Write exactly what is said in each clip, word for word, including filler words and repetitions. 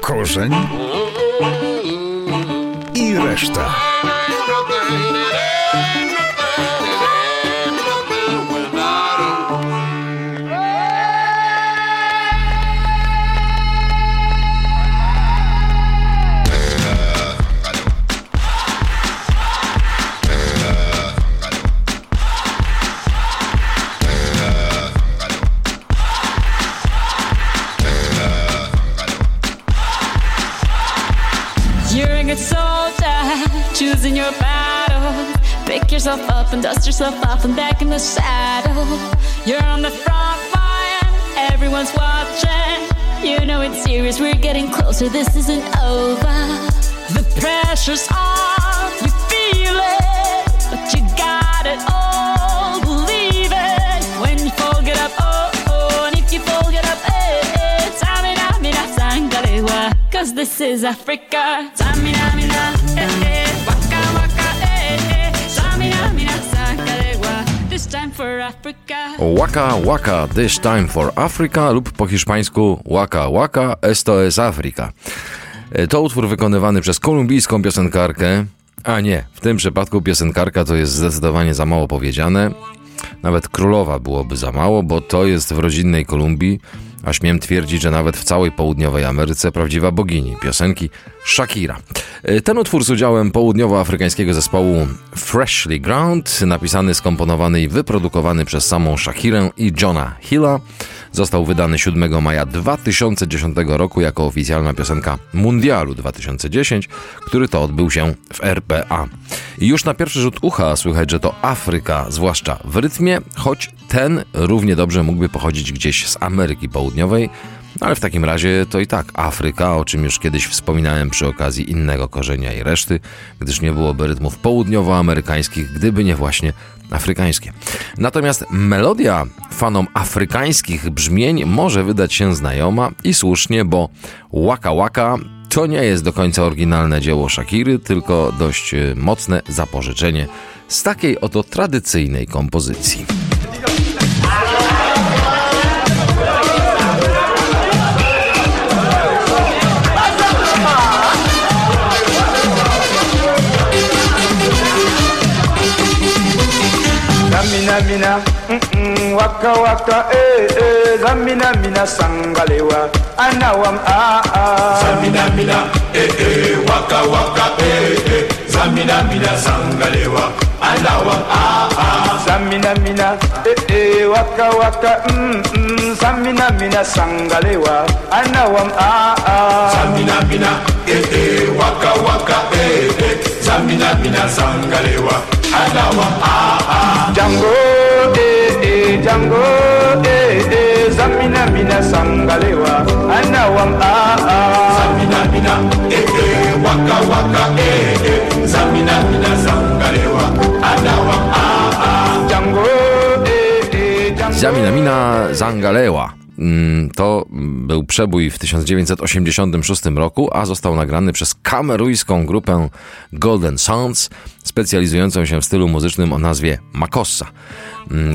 Korzeń i reszta. Choosing your battle, pick yourself up and dust yourself off and back in the saddle. You're on the front line, everyone's watching. You know it's serious, we're getting closer, this isn't over. The pressure's on, you feel it, but you got it all, believe it. When you fold it up, oh, oh, and if you fold it up, eh, eh. Tamina, mina, Zangalewa, cause this is Africa. Tamina, mina, eh, eh. Waka Waka, This Time for Africa lub po hiszpańsku Waka Waka, Esto es Africa. To utwór wykonywany przez kolumbijską piosenkarkę, a nie, w tym przypadku piosenkarka to jest zdecydowanie za mało powiedziane. Nawet królowa byłoby za mało, bo to jest w rodzinnej Kolumbii, a śmiem twierdzić, że nawet w całej południowej Ameryce prawdziwa bogini piosenki Shakira. Ten utwór z udziałem południowoafrykańskiego zespołu Freshly Ground, napisany, skomponowany i wyprodukowany przez samą Shakirę i Johna Hilla, został wydany siódmego maja dwa tysiące dziesiątego roku jako oficjalna piosenka Mundialu dwa tysiące dziesięć, który to odbył się w R P A. I już na pierwszy rzut ucha słychać, że to Afryka, zwłaszcza w rytmie, choć ten równie dobrze mógłby pochodzić gdzieś z Ameryki Południowej, ale w takim razie to i tak Afryka, o czym już kiedyś wspominałem przy okazji innego korzenia i reszty, gdyż nie byłoby rytmów południowoamerykańskich, gdyby nie właśnie afrykańskie. Natomiast melodia fanom afrykańskich brzmień może wydać się znajoma i słusznie, bo Waka Waka to nie jest do końca oryginalne dzieło Shakiry, tylko dość mocne zapożyczenie z takiej oto tradycyjnej kompozycji. Zamina mina, mm-mm, waka waka, eh eh. Zamina mina Zangalewa, anawam ah ah. Zamina mina, eh eh, waka waka, eh eh. Zamina mina Zangalewa, anawam ah ah. Zamina mina, eh eh, waka waka, mm-mm. Zamina mina Zangalewa, anawam ah ah. Zamina mina, eh eh, waka waka, eh eh. Zamina mina Zangalewa. Anawa ah ah Django eh eh Django eh eh Zamina mina Zangalewa Anawa ah ah Zamina mina eh eh Waka waka eh eh Zamina mina Zangalewa Anawa ah ah Django eh eh Django Zamina mina Zangalewa. To był przebój w tysiąc dziewięćset osiemdziesiątym szóstym roku, a został nagrany przez kamerujską grupę Golden Sounds, specjalizującą się w stylu muzycznym o nazwie Makossa,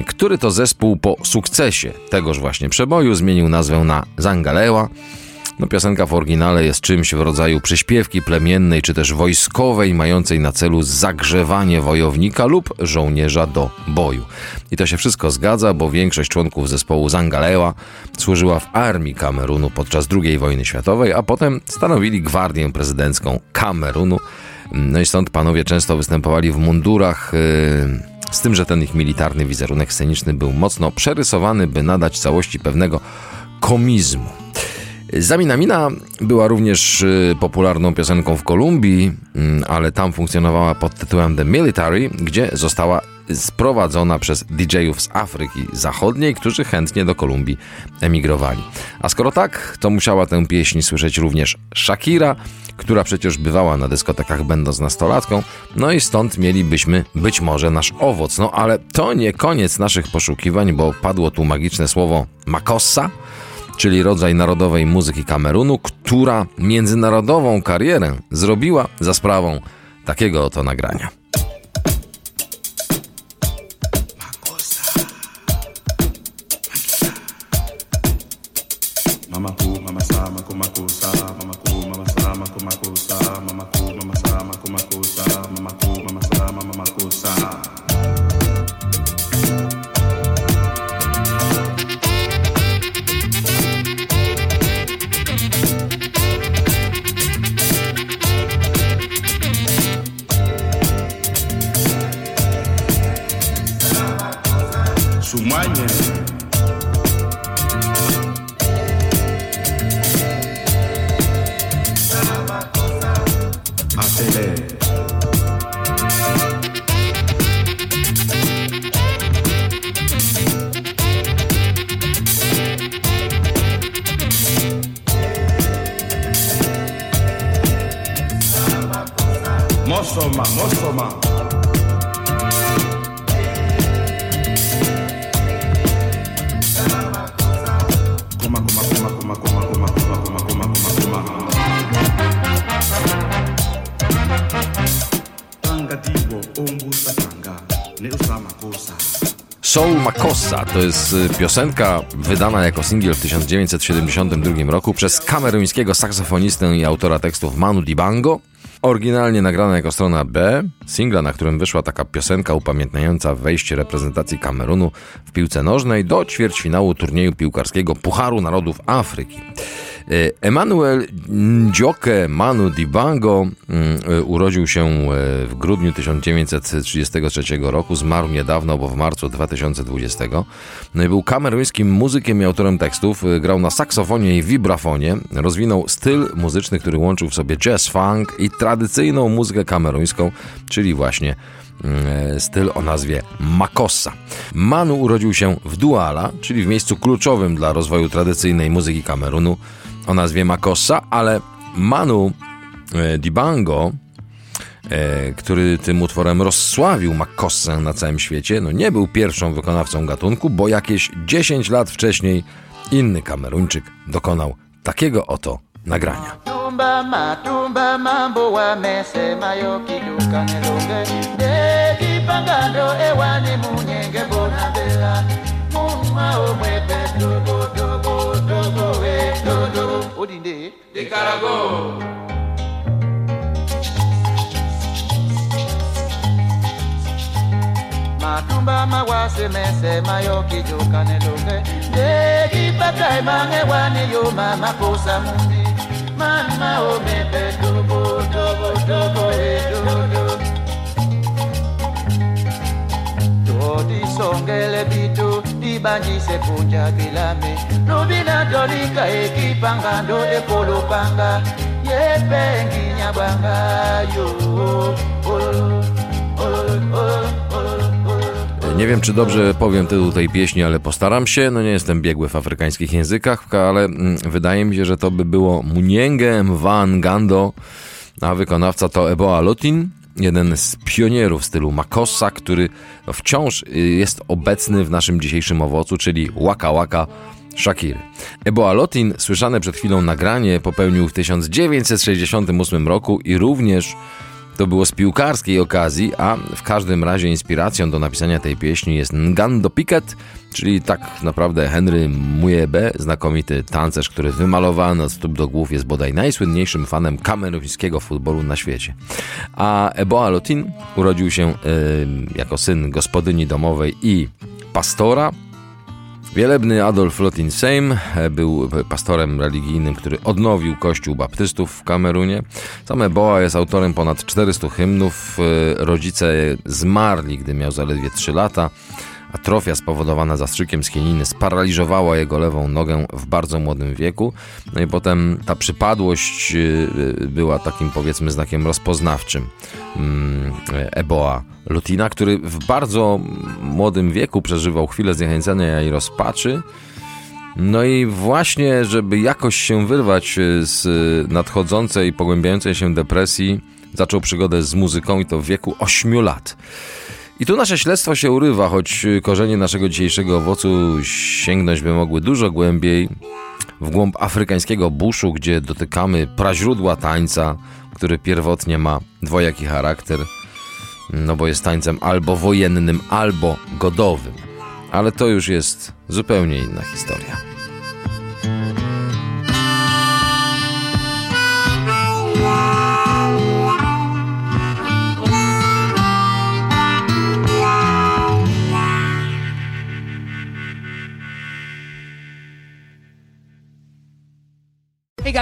który to zespół po sukcesie tegoż właśnie przeboju zmienił nazwę na Zangalewa. No, piosenka w oryginale jest czymś w rodzaju przyśpiewki plemiennej czy też wojskowej, mającej na celu zagrzewanie wojownika lub żołnierza do boju. I to się wszystko zgadza, bo większość członków zespołu Zangalewa służyła w armii Kamerunu podczas drugiej wojny światowej, a potem stanowili gwardię prezydencką Kamerunu. No i stąd panowie często występowali w mundurach, yy... z tym, że ten ich militarny wizerunek sceniczny był mocno przerysowany, by nadać całości pewnego komizmu. Zamina mina była również popularną piosenką w Kolumbii, ale tam funkcjonowała pod tytułem The Military, gdzie została sprowadzona przez D J-ów z Afryki Zachodniej, którzy chętnie do Kolumbii emigrowali. A skoro tak, to musiała tę pieśń słyszeć również Shakira, która przecież bywała na dyskotekach będąc nastolatką, no i stąd mielibyśmy być może nasz owoc. No ale to nie koniec naszych poszukiwań, bo padło tu magiczne słowo Makossa, czyli rodzaj narodowej muzyki Kamerunu, która międzynarodową karierę zrobiła za sprawą takiego oto nagrania. Mosoma, Mosoma. Coma, coma, coma, coma, coma, coma, coma, coma, coma, coma. Tanga tibo, ombusa tanga, neusa makosa. Soul Makossa to jest piosenka wydana jako singiel w tysiąc dziewięćset siedemdziesiątym drugim roku przez kameruńskiego saksofonistę i autora tekstów Manu Dibango. Oryginalnie nagrana jako strona B singla, na którym wyszła taka piosenka upamiętniająca wejście reprezentacji Kamerunu w piłce nożnej do ćwierćfinału turnieju piłkarskiego Pucharu Narodów Afryki. Emmanuel Ndjoke Manu Dibango urodził się w grudniu tysiąc dziewięćset trzydziestego trzeciego roku, zmarł niedawno, bo w marcu dwa tysiące dwudziestego. No i był kameruńskim muzykiem i autorem tekstów, grał na saksofonie i wibrafonie, rozwinął styl muzyczny, który łączył w sobie jazz, funk i tradycyjną muzykę kameruńską, czyli właśnie styl o nazwie Makossa. Manu urodził się w Duala, czyli w miejscu kluczowym dla rozwoju tradycyjnej muzyki Kamerunu o nazwie Makossa, ale Manu Dibango, który tym utworem rozsławił Makossę na całym świecie, no nie był pierwszą wykonawcą gatunku, bo jakieś dziesięć lat wcześniej inny Kameruńczyk dokonał takiego oto nagrania. Tumba matumba mambo wa mese mayo kiduka nelonge Deki pangando ewani munyenge bona bela Muma omwepe dobo dobo dobo we dodo Odinde de Karago Matumba mawase mese mayo kiduka nelonge Deki patay mange wani yo mama kosa mundi Mama o bebe dobo dobo dobo e dodo Todi songele bitu di banji se punja kilame Nubina dolika eki pangando e polo panga Yepe nginya banga yo olo olo. Nie wiem, czy dobrze powiem tytuł tej pieśni, ale postaram się. No nie jestem biegły w afrykańskich językach, ale wydaje mi się, że to by było Munyenge Mvan Gando, a wykonawca to Eboa Lotin, jeden z pionierów stylu Makossa, który wciąż jest obecny w naszym dzisiejszym owocu, czyli Waka Waka Shakiry. Eboa Lotin, słyszane przed chwilą nagranie, popełnił w tysiąc dziewięćset sześćdziesiątym ósmym roku i również to było z piłkarskiej okazji, a w każdym razie inspiracją do napisania tej pieśni jest Ngando Piquet, czyli tak naprawdę Henry Mujebe, znakomity tancerz, który wymalowany od stóp do głów jest bodaj najsłynniejszym fanem kameruńskiego futbolu na świecie. A Eboa Lotin urodził się yy, jako syn gospodyni domowej i pastora. Wielebny Adolf Lotin Sejm był pastorem religijnym, który odnowił kościół baptystów w Kamerunie. Sam Eboa jest autorem ponad czterystu hymnów. Rodzice zmarli, gdy miał zaledwie trzy lata, Atrofia spowodowana zastrzykiem z chieniny sparaliżowała jego lewą nogę w bardzo młodym wieku. No i potem ta przypadłość była takim, powiedzmy, znakiem rozpoznawczym Eboa Lotina, który w bardzo młodym wieku przeżywał chwilę zniechęcenia i rozpaczy. No i właśnie, żeby jakoś się wyrwać z nadchodzącej, pogłębiającej się depresji, zaczął przygodę z muzyką i to w wieku ośmiu lat. I tu nasze śledztwo się urywa, choć korzenie naszego dzisiejszego owocu sięgnąć by mogły dużo głębiej, w głąb afrykańskiego buszu, gdzie dotykamy praźródła tańca, który pierwotnie ma dwojaki charakter, no bo jest tańcem albo wojennym, albo godowym. Ale to już jest zupełnie inna historia. Hey